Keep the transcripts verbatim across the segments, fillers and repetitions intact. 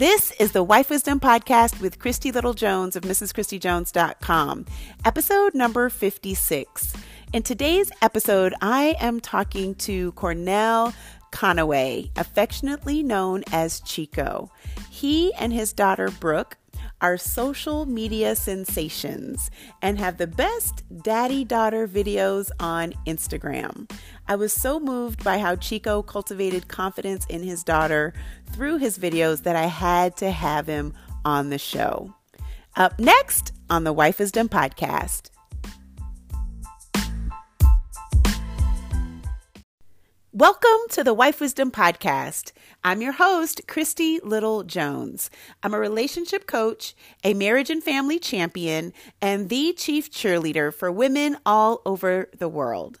This is the Wife Wisdom Podcast with Christy Little Jones of Mrs Christy Jones dot com, episode number fifty-six. In today's episode, I am talking to Cornell Conaway, affectionately known as Chico. He and his daughter, Brooke, are social media sensations and have the best daddy-daughter videos on Instagram. I was so moved by how Chico cultivated confidence in his daughter through his videos that I had to have him on the show. Up next on the Wife Wisdom Podcast. Welcome to the Wife Wisdom Podcast. I'm your host, Christy Little Jones. I'm a relationship coach, a marriage and family champion, and the chief cheerleader for women all over the world.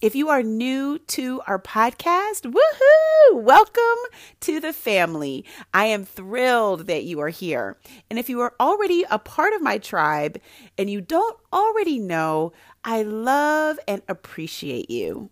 If you are new to our podcast, woohoo! Welcome to the family. I am thrilled that you are here. And if you are already a part of my tribe and you don't already know, I love and appreciate you.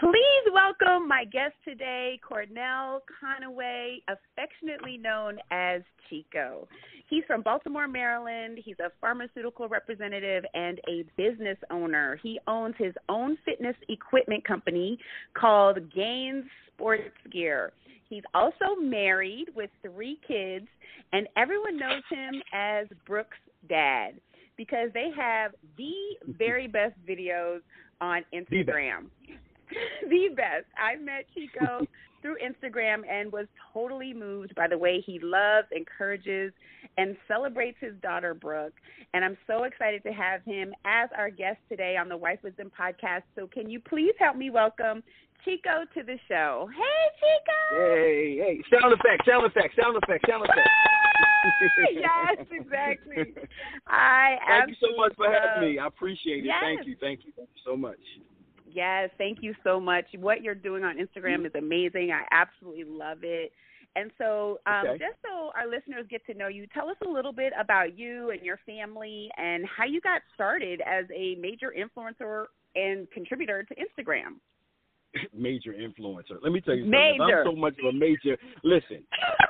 Please welcome my guest today, Cornell Conaway, affectionately known as Chico. He's from Baltimore, Maryland. He's a pharmaceutical representative and a business owner. He owns his own fitness equipment company called Gainz Sports Gear. He's also married with three kids, and everyone knows him as Brooke's dad because they have the very best videos on Instagram. The best. I met Chico through Instagram and was totally moved by the way he loves, encourages, and celebrates his daughter, Brooke. And I'm so excited to have him as our guest today on the Wife Wisdom Podcast. So can you please help me welcome Chico to the show? Hey, Chico! Hey, hey. Sound effect, sound effect, sound effect, sound effect. Yes, exactly. I Thank you so much for having me. I appreciate it. Yes. Thank you, thank you, thank you so much. Yes, thank you so much. What you're doing on Instagram is amazing. I absolutely love it. And so um, okay. just so our listeners get to know you, tell us a little bit about you and your family and how you got started as a major influencer and contributor to Instagram. Major influencer. Let me tell you something. Major. I'm so much of a major. Listen,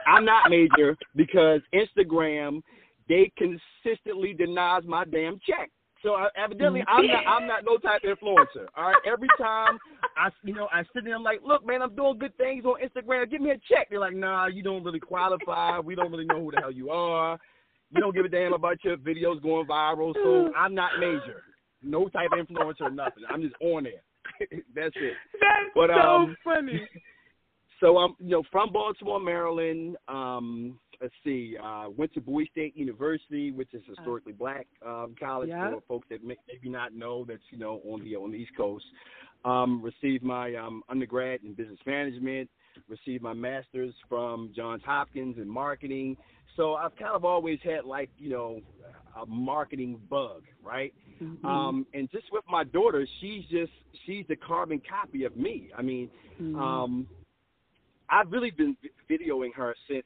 I'm not major because Instagram, they consistently denies my damn check. So I, evidently, I'm not, I'm not no type of influencer. All right, every time I, you know, I sit there like, look, man, I'm doing good things on Instagram. Give me a check. They're like, nah, you don't really qualify. We don't really know who the hell you are. You don't give a damn about your videos going viral. So I'm not major, no type of influencer or nothing. I'm just on there. That's it. That's but, so um, funny. So I'm, you know, from Baltimore, Maryland. Um, Let's see, uh, went to Bowie State University, which is historically black um, college yeah. for folks that may, maybe not know that's, you know, on the on the East Coast. Um, received my um, undergrad in business management, received my master's from Johns Hopkins in marketing. So I've kind of always had, like, you know, a marketing bug, right? Mm-hmm. Um, and just with my daughter, she's just, she's the carbon copy of me. I mean, mm-hmm. um, I've really been videoing her since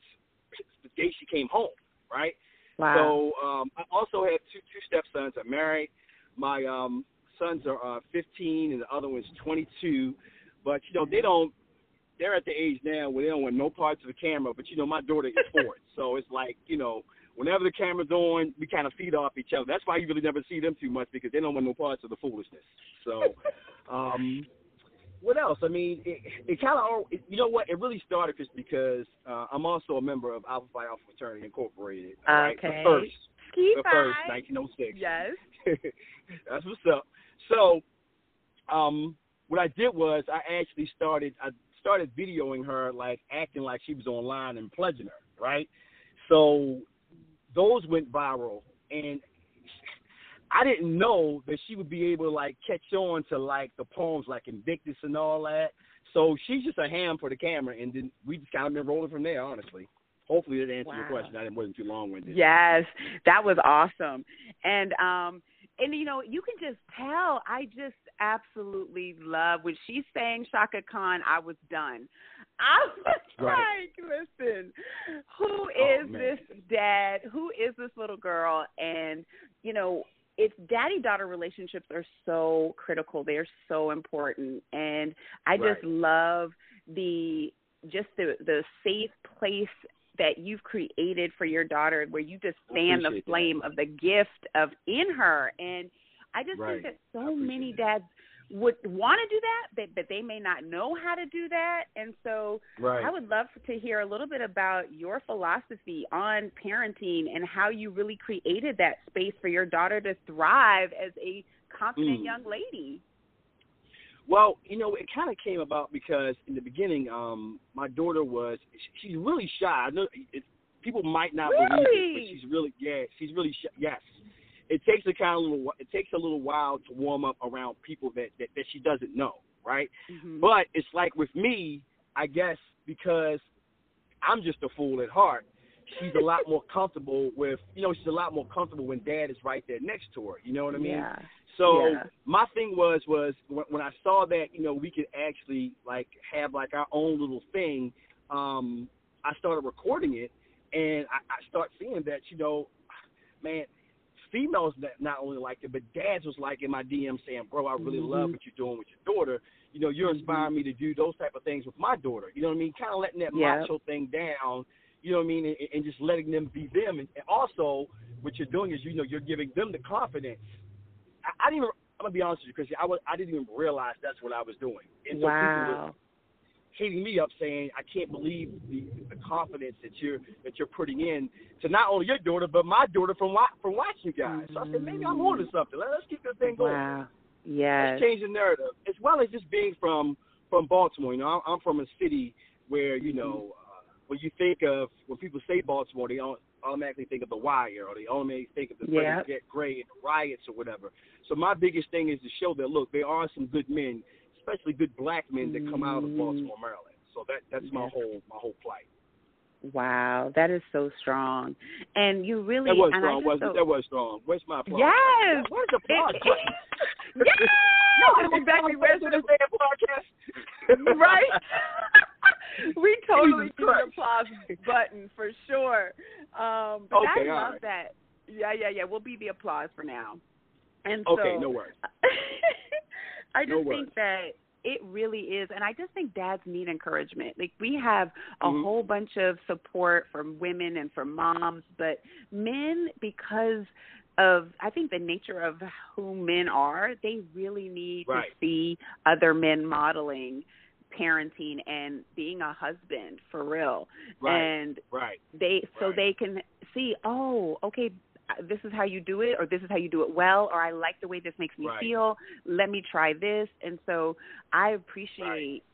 the day she came home, right? Wow. So um, I also have two two stepsons. I'm married. My um, sons are uh, fifteen, and the other one's twenty-two. But you know, they don't. They're at the age now where they don't want no parts of the camera. But you know, my daughter is four, so it's like, you know, whenever the camera's on, we kind of feed off each other. That's why you really never see them too much because they don't want no parts of the foolishness. So. Um, What else? I mean, it, it kind of, you know what? It really started just because uh, I'm also a member of Alpha Phi Alpha Fraternity Incorporated. Right? Okay. The first. Ski the first, nineteen oh six. Yes. That's what's up. So um, what I did was I actually started, I started videoing her, like, acting like she was online and pledging her, right? So those went viral, and I didn't know that she would be able to, like, catch on to, like, the poems like Invictus and all that. So she's just a ham for the camera, and then we just kind of been rolling from there, honestly. Hopefully that answered wow. your question. I didn't wasn't too long-winded. Yes, that was awesome. And um, And, you know, you can just tell. I just absolutely love when she sang Shaka Khan, I was done. I was right. like, listen, who is oh, this dad? Who is this little girl? And, you know, it's daddy-daughter relationships are so critical. They are so important. And I right. just love the just the, the safe place that you've created for your daughter, where you just fan the flame that. of the gift of in her. And I just right. think that so many dads that. would want to do that, but, but they may not know how to do that. And so right. I would love to hear a little bit about your philosophy on parenting and how you really created that space for your daughter to thrive as a confident mm. young lady. Well, you know, it kind of came about because in the beginning, um, my daughter was she's really shy. I know it, people might not really? believe it, but she's really yeah, she's really shy. Yes, it takes a kind of little it takes a little while to warm up around people that that, that she doesn't know, right? Mm-hmm. But it's like with me, I guess because I'm just a fool at heart. She's a lot more comfortable with you know she's a lot more comfortable when dad is right there next to her. You know what I mean? Yeah. So yeah. my thing was, was when I saw that, you know, we could actually, like, have, like, our own little thing, um, I started recording it, and I, I start seeing that, you know, man, females not only liked it, but dads was, like, in my D M saying, bro, I really mm-hmm. love what you're doing with your daughter. You know, you're inspiring mm-hmm. me to do those type of things with my daughter. You know what I mean? Kind of letting that yeah. macho thing down, you know what I mean, and, and just letting them be them. And, and also what you're doing is, you know, you're giving them the confidence. I didn't even, I'm going to be honest with you, Christy, I, was, I didn't even realize that's what I was doing. And so wow. people were hitting me up saying, I can't believe the, the confidence that you're that you're putting in to not only your daughter, but my daughter from, from watching you guys. Mm-hmm. So I said, maybe I'm on to something. Let's keep this thing going. Wow. Yes. Let's change the narrative. As well as just being from, from Baltimore. You know, I'm, I'm from a city where, you know, uh, when you think of, when people say Baltimore, they don't automatically think of the Wire, or they automatically think of the yep. Get Gray and the riots or whatever. So my biggest thing is to show that, look, there are some good men, especially good black men that come out of Baltimore, Maryland. So that that's my yes. whole my whole plight. Wow, that is so strong. And you really... That was and strong, wasn't so, it? That was strong. Where's my applause? Yes! Where's the applause? Yes! No, that's exactly where's the podcast. Right? We totally threw the applause button for sure. Um, but okay, I love right. that. Yeah, yeah, yeah. We'll be the applause for now. And okay, so, no worries. I just no worries. think that it really is, and I just think dads need encouragement. Like we have a mm-hmm. whole bunch of support from women and from moms, but men, because of I think the nature of who men are, they really need right. to see other men modeling parenting and being a husband for real. Right. And right. they so right. they can see, oh, okay, this is how you do it, or this is how you do it well, or I like the way this makes me right. feel. Let me try this. And so I appreciate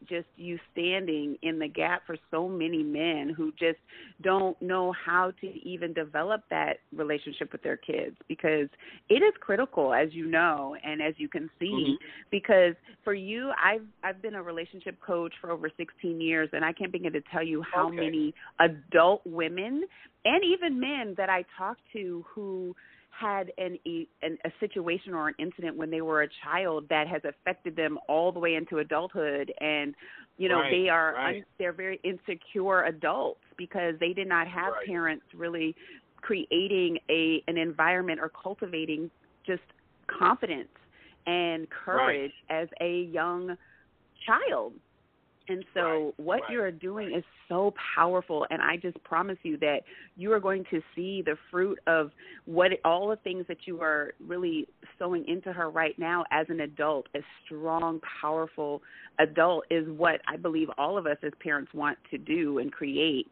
right. just you standing in the gap for so many men who just don't know how to even develop that relationship with their kids, because it is critical, as you know, and as you can see, mm-hmm. because for you, I've, I've been a relationship coach for over sixteen years, and I can't begin to tell you how okay. many adult women and even men that I talked to who had an, an a situation or an incident when they were a child that has affected them all the way into adulthood, and you know right, they are right. un, they're very insecure adults because they did not have right. parents really creating a an environment or cultivating just confidence and courage right. as a young child. And so right, what right, you are doing right. is so powerful, and I just promise you that you are going to see the fruit of what all the things that you are really sowing into her right now as an adult, a strong, powerful adult is what I believe all of us as parents want to do and create.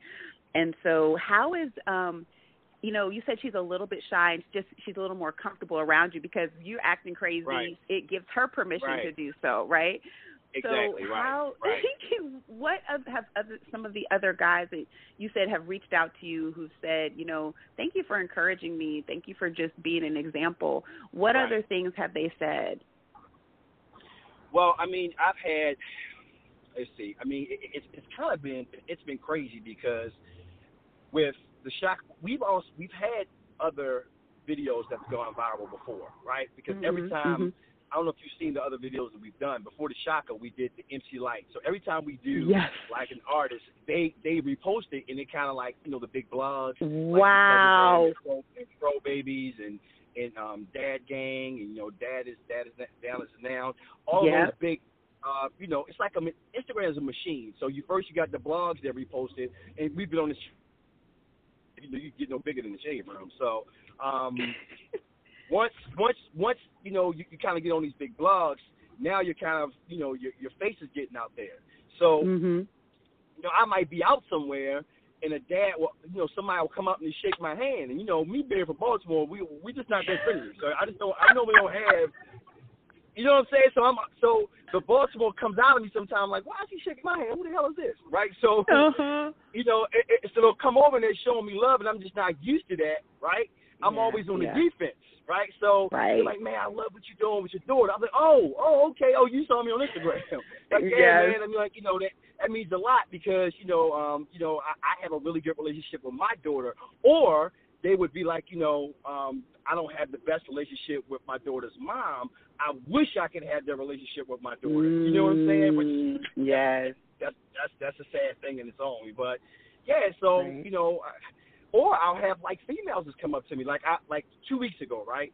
And so how is um, – you know, you said she's a little bit shy and just she's a little more comfortable around you because you're acting crazy. Right. It gives her permission right. to do so, right? Exactly, so how, right, right. what have other, some of the other guys that you said have reached out to you who said, you know, thank you for encouraging me. Thank you for just being an example. What right. other things have they said? Well, I mean, I've had, let's see, I mean, it, it's, it's kind of been, it's been crazy because with the shock, we've also, we've had other videos that's gone viral before, right? Because mm-hmm, every time, mm-hmm. I don't know if you've seen the other videos that we've done. Before the Shaka, we did the M C Light. So every time we do, yes. like an artist, they, they repost it, and it kind of like, you know, the big blogs. Wow. Like, intro, intro babies and, and um, Dad Gang, and, you know, Dad is Dad is Down is Down. All yep. those big, uh, you know, it's like a, Instagram is a machine. So you first you got the blogs that reposted, and we've been on this. You know, you get no bigger than the Shade Room. So um, once, once, once, you know, you, you kind of get on these big blogs. Now you're kind of, you know, your your face is getting out there. So mm-hmm. you know, I might be out somewhere, and a dad, will, you know, somebody will come up and shake my hand, and you know, me being from Baltimore, we we just not that friendly. So I just don't, I know we don't have, you know what I'm saying? So I'm so the Baltimore comes out of me sometimes, like, why is he shaking my hand? Who the hell is this, right? So uh-huh. you know, it, it, so they'll come over and they're showing me love, and I'm just not used to that, right? I'm yeah, always on yeah. the defense, right? So right. like, man, I love what you're doing with your daughter. I'm like, oh, oh, okay, oh, you saw me on Instagram. Like, yeah, yes. man. I mean, like, you know, that that means a lot because, you know, um, you know, I, I have a really good relationship with my daughter. Or they would be like, you know, um, I don't have the best relationship with my daughter's mom. I wish I could have that relationship with my daughter. Mm, you know what I'm saying? Which, yes. That's, that's that's a sad thing in its own. But, yeah, so, right. you know, I, or I'll have, like, females just come up to me. Like, I, like two weeks ago, right?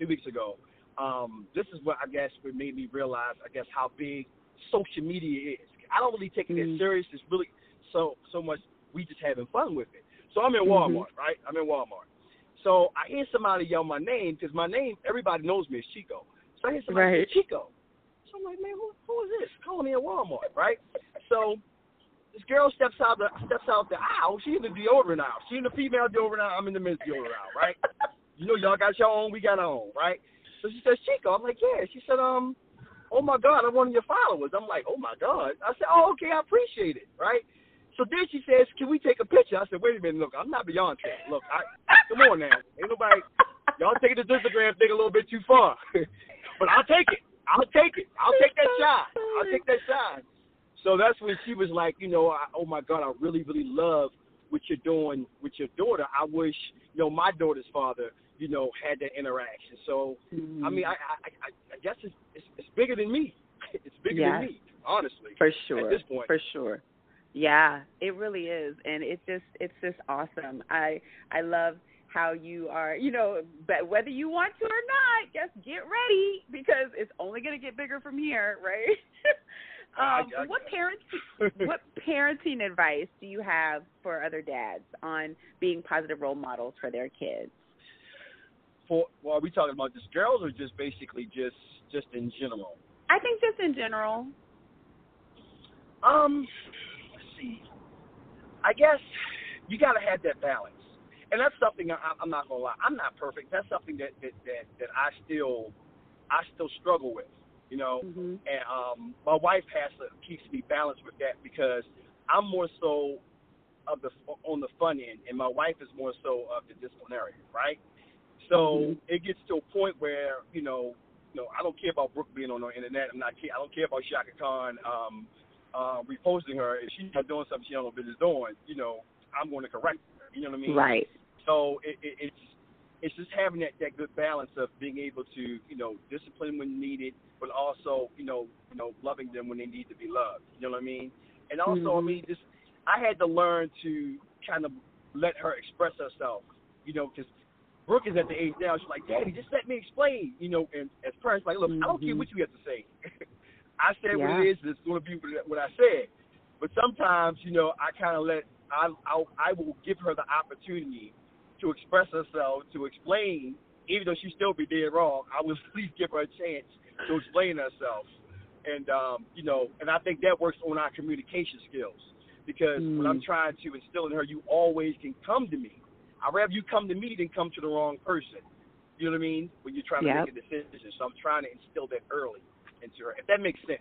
Two weeks ago. Um, this is what, I guess, what made me realize, I guess, how big social media is. I don't really take it mm. as serious. It's really so, so much we just having fun with it. So I'm in Walmart, mm-hmm. right? I'm in Walmart. So I hear somebody yell my name because my name, everybody knows me as Chico. So I hear somebody right. say Chico. So I'm like, man, who, who is this calling me at Walmart, right? So this girl steps out the steps out the aisle. She in the deodorant aisle. She in the female deodorant aisle. I'm in the men's deodorant aisle, right? You know, y'all got your own. We got our own, right? So she says Chico. I'm like, yeah. She said, um, oh my God, I'm one of your followers. I'm like, oh my God. I said, oh, okay, I appreciate it, right? So then she says, can we take a picture? I said, wait a minute, look, I'm not Beyonce. Look, I, come on now. Ain't nobody, y'all taking this Instagram thing a little bit too far. But I'll take it. I'll take it. I'll take that shot. I'll take that shot. So that's when she was like, you know, I, oh, my God, I really, really love what you're doing with your daughter. I wish, you know, my daughter's father, you know, had that interaction. So, mm. I mean, I, I, I, I guess it's, it's, it's bigger than me. It's bigger yeah. than me, honestly. For sure. At this point. For sure. Yeah, it really is, and it's just it's just awesome. I I love how you are, you know, but whether you want to or not, just get ready because it's only going to get bigger from here, right? um, I, I, what parents what parenting advice do you have for other dads on being positive role models for their kids? For well, are we talking about just girls or just basically just just in general? I think just in general. Um. I guess you got to have that balance. And that's something I, I'm not going to lie. I'm not perfect. That's something that, that, that, that I still I still struggle with, you know. Mm-hmm. And um, my wife has to, keeps me balanced with that because I'm more so of the on the fun end, and my wife is more so of the disciplinary, right? So mm-hmm. it gets to a point where, you know, you know, I don't care about Brooke being on the internet. I'm not. I don't care about Shaka Khan. Um, Uh, reposting her. If she's not doing something she don't know what she's doing, you know, I'm going to correct her. You know what I mean? Right. So it, it, it's it's just having that, that good balance of being able to, you know, discipline when needed, but also, you know, you know, loving them when they need to be loved. You know what I mean? And also, mm-hmm. I mean, just I had to learn to kind of let her express herself, you know, because Brooke is at the age now, she's like, Daddy, just let me explain. You know, and as parents, like, look, mm-hmm. I don't care what you have to say. I said yeah. what it is, and it's going to be what I said. But sometimes, you know, I kind of let I, I I will give her the opportunity to express herself, to explain, even though she still be dead wrong. I will at least give her a chance to explain herself, and um, you know, and I think that works on our communication skills because mm. when I'm trying to instill in her, you always can come to me. I'd rather you come to me than come to the wrong person. You know what I mean? When you're trying yep. to make a decision, so I'm trying to instill that early. If that makes sense.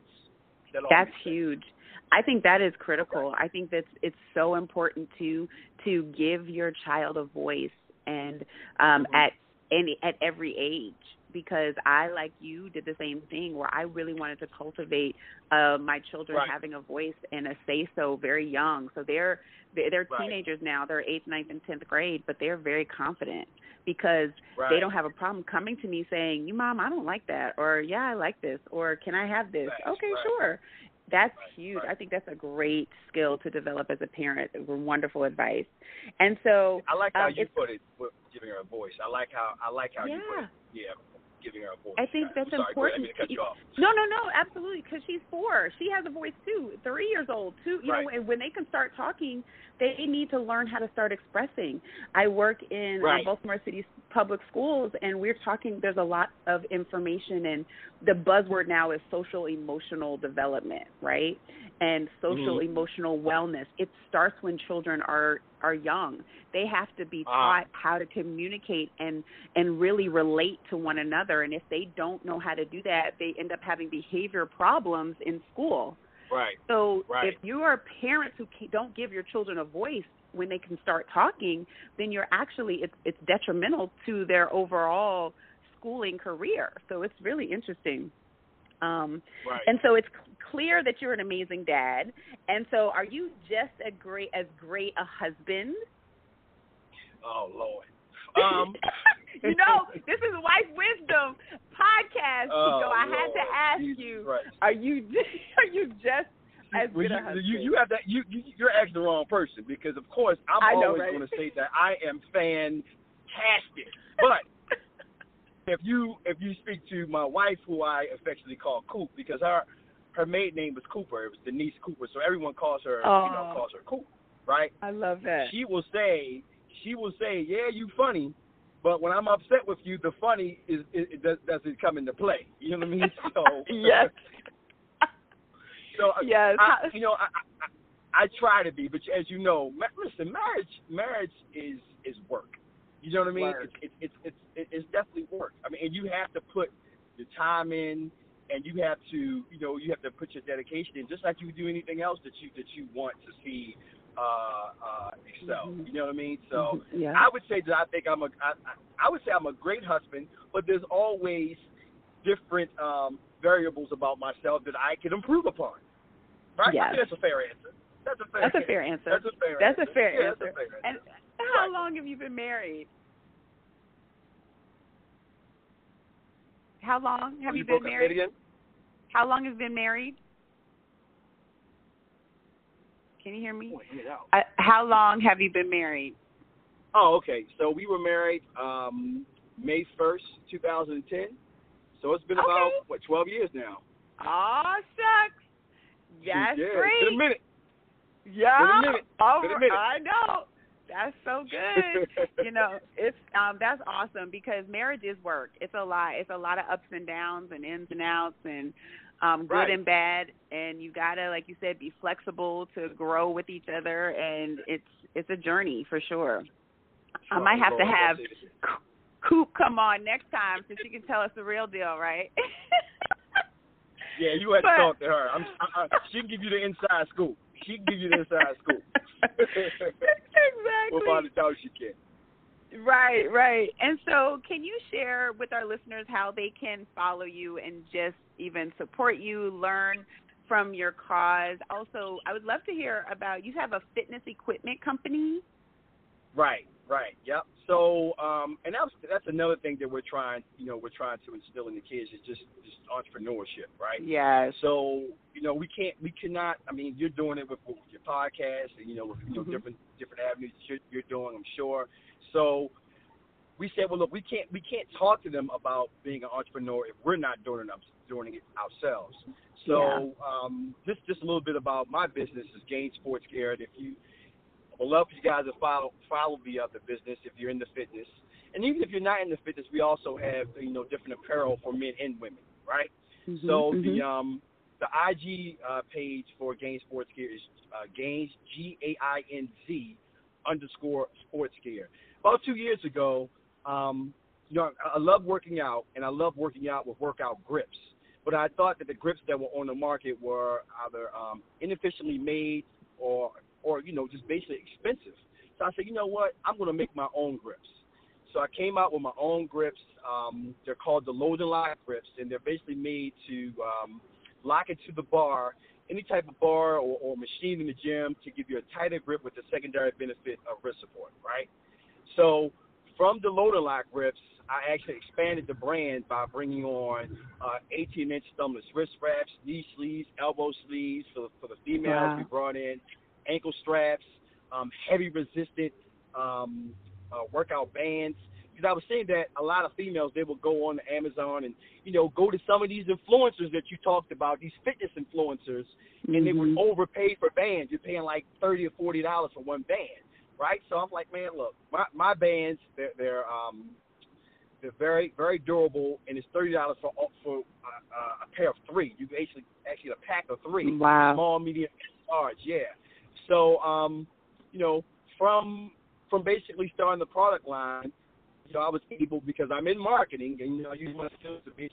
That That's makes sense. Huge. I think that is critical. Okay. I think that's it's so important to to give your child a voice and um, mm-hmm. at any at every age because I, like you, did the same thing where I really wanted to cultivate uh, my children right. having a voice and a say-so very young. So they're they're teenagers right. now. They're eighth, ninth, and tenth grade, but they're very confident because right. they don't have a problem coming to me saying, you, Mom, I don't like that, or, yeah, I like this, or can I have this? Right. Okay, right. sure. That's right, huge. Right. I think that's a great skill to develop as a parent. Wonderful advice. And so I like how um, you put it, giving her a voice. I like how I like how yeah. you put it. Yeah, giving her a voice. I think that's sorry, important. I mean to cut you off. No, no, no, absolutely. Because she's four, she has a voice too. Three years old too. You right. know, and when they can start talking, they need to learn how to start expressing. I work in right. uh, Baltimore City Public Schools, and we're talking. There's a lot of information, and the buzzword now is social emotional development, right? And social mm-hmm. emotional wellness. It starts when children are are young. They have to be taught uh, how to communicate and and really relate to one another. And if they don't know how to do that, they end up having behavior problems in school. Right. So right. if you are parents who don't give your children a voice when they can start talking, then you're actually it's it's detrimental to their overall schooling career. So it's really interesting. Um, right. And so it's clear that you're an amazing dad. And so are you just a great, as great a husband? Oh, Lord. Um. You know, this is Wife Wisdom Podcast. Oh, so I Lord. had to ask Jesus you, Christ. are you are you just as well, good you, a husband? You, you have that, you, you, you're asking the wrong person because, of course, I'm I always know, right? going to say that I am fantastic. But If you if you speak to my wife, who I affectionately call Koop, because her her maiden name was Cooper, it was Denise Cooper, so everyone calls her oh. you know calls her Koop, right? I love that. She will say she will say, yeah, you funny, but when I'm upset with you, the funny is it, it does, doesn't come into play. You know what I mean? So yes. so yes. I, you know I, I I try to be, but as you know, listen, marriage marriage is is work. You know what I mean? It's it's it's it's it's definitely work. I mean, and you have to put your time in, and you have to you know you have to put your dedication in, just like you would do anything else that you that you want to see uh, uh, excel. Mm-hmm. You know what I mean? So mm-hmm. yeah. I would say that I think I'm a I, I would say I'm a great husband, but there's always different um, variables about myself that I can improve upon. Right? Yes. I think that's a fair answer. That's a fair. That's answer. a fair answer. That's a fair. That's answer. a fair yeah, answer. That's a fair answer. And, How long have you been married? How long have oh, you, you been married? How long have you been married? Can you hear me? Oh, I, how long have you been married? Oh, okay. So we were married um, May first, two thousand ten. So it's been okay. about, what, twelve years now. Aw, shucks. That's yeah. great. It's been a minute. Yeah. It's been a minute. Oh, it's been a minute. I know. That's so good. You know, it's um, that's awesome because marriage is work. It's a lot. It's a lot of ups and downs and ins and outs and um, good right. and bad. And you gotta, like you said, be flexible to grow with each other. And it's it's a journey for sure. I might have to have Koop come on next time so she can tell us the real deal, right? Yeah, you had to talk to her. I'm, I, I, she can give you the inside scoop. She can give you the inside scoop. Exactly. We'll find out she can. Right, right. And so can you share with our listeners how they can follow you and just even support you, learn from your cause? Also, I would love to hear about, you have a fitness equipment company? Right, right, yep. So, um, and that's that's another thing that we're trying, you know, we're trying to instill in the kids is just, just entrepreneurship, right? Yeah. So, you know, we can't, we cannot. I mean, you're doing it with, with your podcast, and you know, with you know mm-hmm. different different avenues you're, you're doing, I'm sure. So, we said, well, look, we can't we can't talk to them about being an entrepreneur if we're not doing it doing it ourselves. So, yeah. um, just just a little bit about my business is Gainz Sports Gear. If you I would love for you guys to follow follow the other business if you're into fitness, and even if you're not into fitness, we also have you know different apparel for men and women, right? Mm-hmm, so mm-hmm. the um the I G uh, page for Gainz Sports Gear is uh, Gainz G A I N Z underscore Sports Gear. About two years ago, um, you know I, I love working out, and I love working out with workout grips, but I thought that the grips that were on the market were either um, inefficiently made or or, you know, just basically expensive. So I said, you know what? I'm going to make my own grips. So I came out with my own grips. Um, they're called the load and lock grips, and they're basically made to um, lock it to the bar, any type of bar or, or machine in the gym, to give you a tighter grip with the secondary benefit of wrist support, right? So from the load and lock grips, I actually expanded the brand by bringing on uh, eighteen-inch thumbless wrist wraps, knee sleeves, elbow sleeves for, for the females. Wow. We brought in ankle straps, um, heavy-resistant um, uh, workout bands. Because I was saying that a lot of females, they will go on to Amazon and, you know, go to some of these influencers that you talked about, these fitness influencers, mm-hmm. and they would overpay for bands. You're paying like thirty dollars or forty dollars for one band, right? So I'm like, man, look, my, my bands, they're, they're – um, they're very, very durable, and it's thirty dollars for for uh, a pair of three. You can actually, actually a pack of three. Wow. Small, medium, and large, yeah. So, um, you know, from from basically starting the product line, you know, I was able, because I'm in marketing, and, you know, you want to be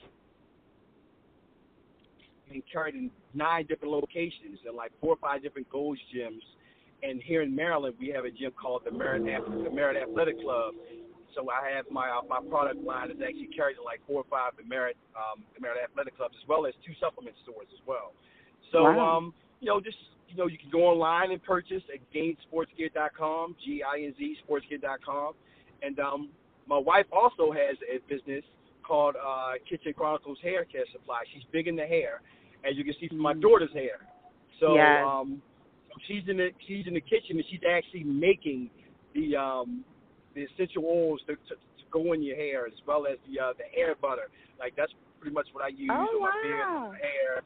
carried in nine different locations and like four or five different Gold's gyms. And here in Maryland, we have a gym called the Merit Athletic Club. So I have my uh, my product line is actually carried in like four or five the Merit um, the Merit Athletic Clubs, as well as two supplement stores as well. So wow. um, you know, just you know, you can go online and purchase at Gainz Sports Gear dot com, G I N Z Sports Gear dot com, and um, my wife also has a business called uh, Kitchen Chronicles Hair Care Supply. She's big in the hair, as you can see from my daughter's hair. So yes. um, she's in the she's in the kitchen, and she's actually making the um, the essential oils to, to, to go in your hair, as well as the uh, the hair butter. Like, that's pretty much what I use oh, on my wow. beard, my hair.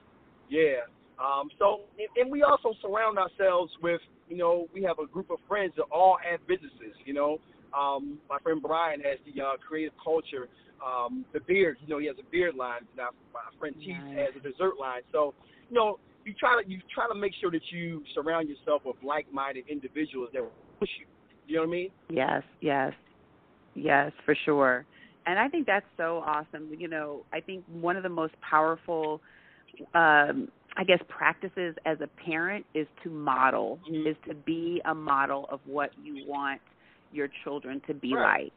Yeah. Um, so, and, and we also surround ourselves with, you know, we have a group of friends that all have businesses, you know. Um, my friend Brian has the uh, creative culture, um, the beard, you know, he has a beard line. Now, my friend nice. Teeth has a dessert line. So, you know, you try to, you try to make sure that you surround yourself with like-minded individuals that will push you. You know what I mean? Yes, yes, yes, for sure. And I think that's so awesome. You know, I think one of the most powerful, um, I guess, practices as a parent is to model, mm-hmm. is to be a model of what you want your children to be right. like.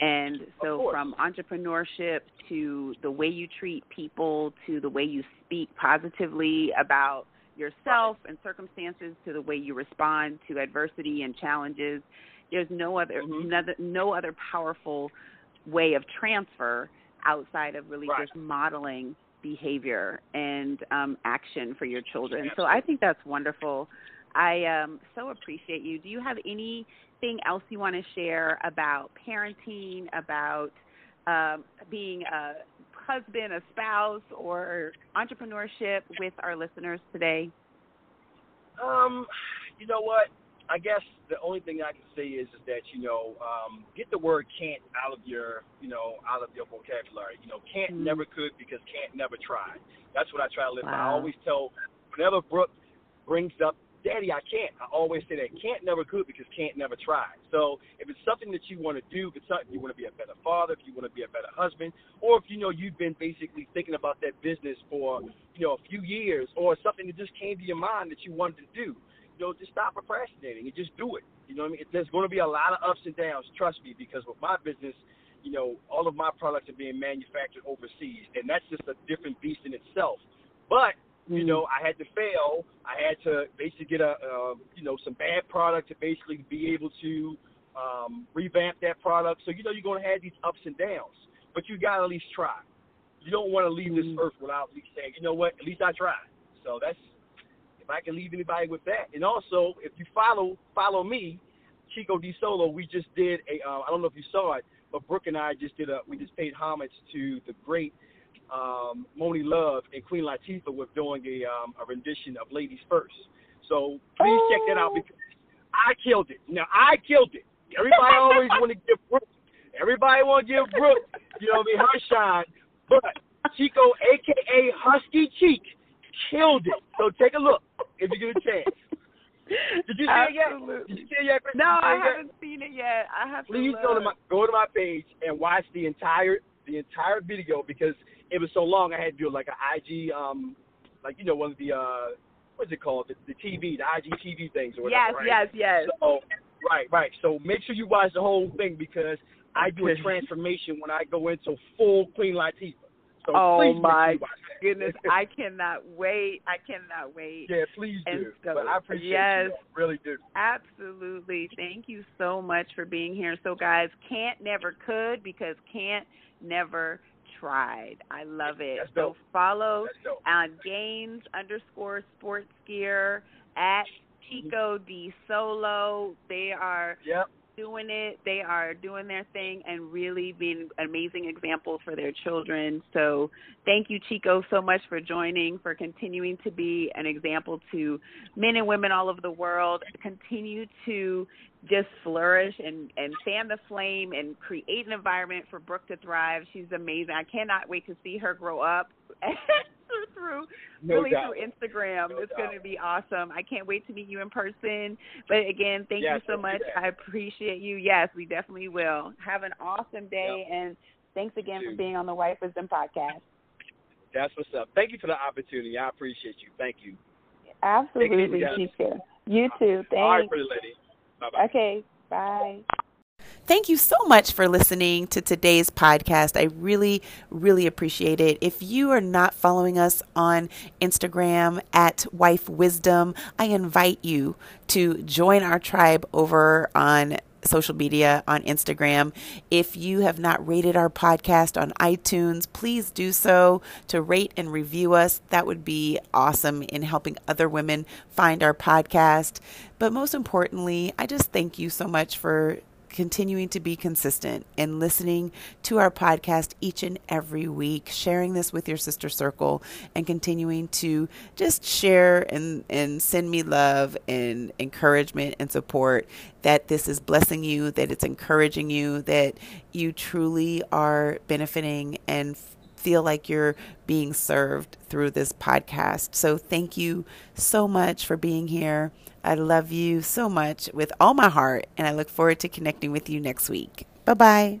And so from entrepreneurship to the way you treat people, to the way you speak positively about yourself and circumstances, to the way you respond to adversity and challenges, there's no other mm-hmm. no, no other powerful way of transfer outside of really right. just modeling behavior and um, action for your children. Absolutely. So I think that's wonderful. I um, so appreciate you. Do you have anything else you want to share about parenting, about um, being a husband, a spouse, or entrepreneurship with our listeners today? Um, you know what? I guess the only thing I can say is, is that, you know, um, get the word can't out of your, you know, out of your vocabulary. You know, can't mm-hmm. never could, because can't never tried. That's what I try to live wow. by. I always tell, whenever Brooke brings up, Daddy, I can't, I always say that can't never could, because can't never tried. So if it's something that you want to do, if it's something you want to be a better father, if you want to be a better husband, or if you know you've been basically thinking about that business for, you know, a few years, or something that just came to your mind that you wanted to do, you know, just stop procrastinating and just do it. You know what I mean? There's going to be a lot of ups and downs, trust me, because with my business, you know, all of my products are being manufactured overseas, and that's just a different beast in itself. But you know, I had to fail. I had to basically get a, uh, you know, some bad product to basically be able to um, revamp that product. So, you know, you're going to have these ups and downs, but you got to at least try. You don't want to leave this earth without at least saying, you know what, at least I tried. So that's, if I can leave anybody with that. And also, if you follow follow me, Chico DeSolo, we just did a, uh, I don't know if you saw it, but Brooke and I just did a, we just paid homage to the great Um, Monie Love and Queen Latifah were doing a, um, a rendition of Ladies First. So please oh. check that out, because I killed it. Now, I killed it. Everybody always want to give Brooke. Everybody want to give Brooke, you know what I mean, her shine. But Chico, a k a. Husky Cheek, killed it. So take a look if you get a chance. Did you see Absolutely. it yet? Did you see it yet? No, I haven't yet? seen it yet. I have please to go to my go to my page and watch the entire the entire video, because it was so long I had to do like an I G, um, like, you know, one of the, uh, what's it called, the, the T V, the I G T V things or whatever, yes, right? Yes, yes, yes. So, right, right. So make sure you watch the whole thing, because I do a transformation when I go into full Queen Latifah. So oh, my goodness. I cannot wait. I cannot wait. Yeah, please do. And so, but I appreciate yes, you. I really do. Absolutely. Thank you so much for being here. So, guys, can't never could because can't never tried. I love it. That's dope. So follow on uh, Gainz underscore sports gear at Chico DeSolo. They are yep. doing it. They are doing their thing and really being amazing examples for their children. So thank you, Chico, so much for joining, for continuing to be an example to men and women all over the world. Continue to just flourish and, and fan the flame and create an environment for Brooke to thrive. She's amazing. I cannot wait to see her grow up through no really doubt. through Instagram. No it's doubt. Going to be awesome. I can't wait to meet you in person. But, again, thank yes, you so much. I appreciate you. Yes, we definitely will. Have an awesome day, yep. and thanks again Dude. for being on the Wife Wisdom Podcast. That's what's up. Thank you for the opportunity. I appreciate you. Thank you. Absolutely, Chica. You too. Thanks. All right, pretty lady. Bye-bye. Okay, bye. Thank you so much for listening to today's podcast. I really, really appreciate it. If you are not following us on Instagram at Wife Wisdom, I invite you to join our tribe over on social media, on Instagram. If you have not rated our podcast on iTunes, please do so to rate and review us. That would be awesome in helping other women find our podcast. But most importantly, I just thank you so much for continuing to be consistent and listening to our podcast each and every week, sharing this with your sister circle, and continuing to just share and, and send me love and encouragement and support that this is blessing you, that it's encouraging you, that you truly are benefiting and feel like you're being served through this podcast. So thank you so much for being here. I love you so much with all my heart, and I look forward to connecting with you next week. Bye-bye.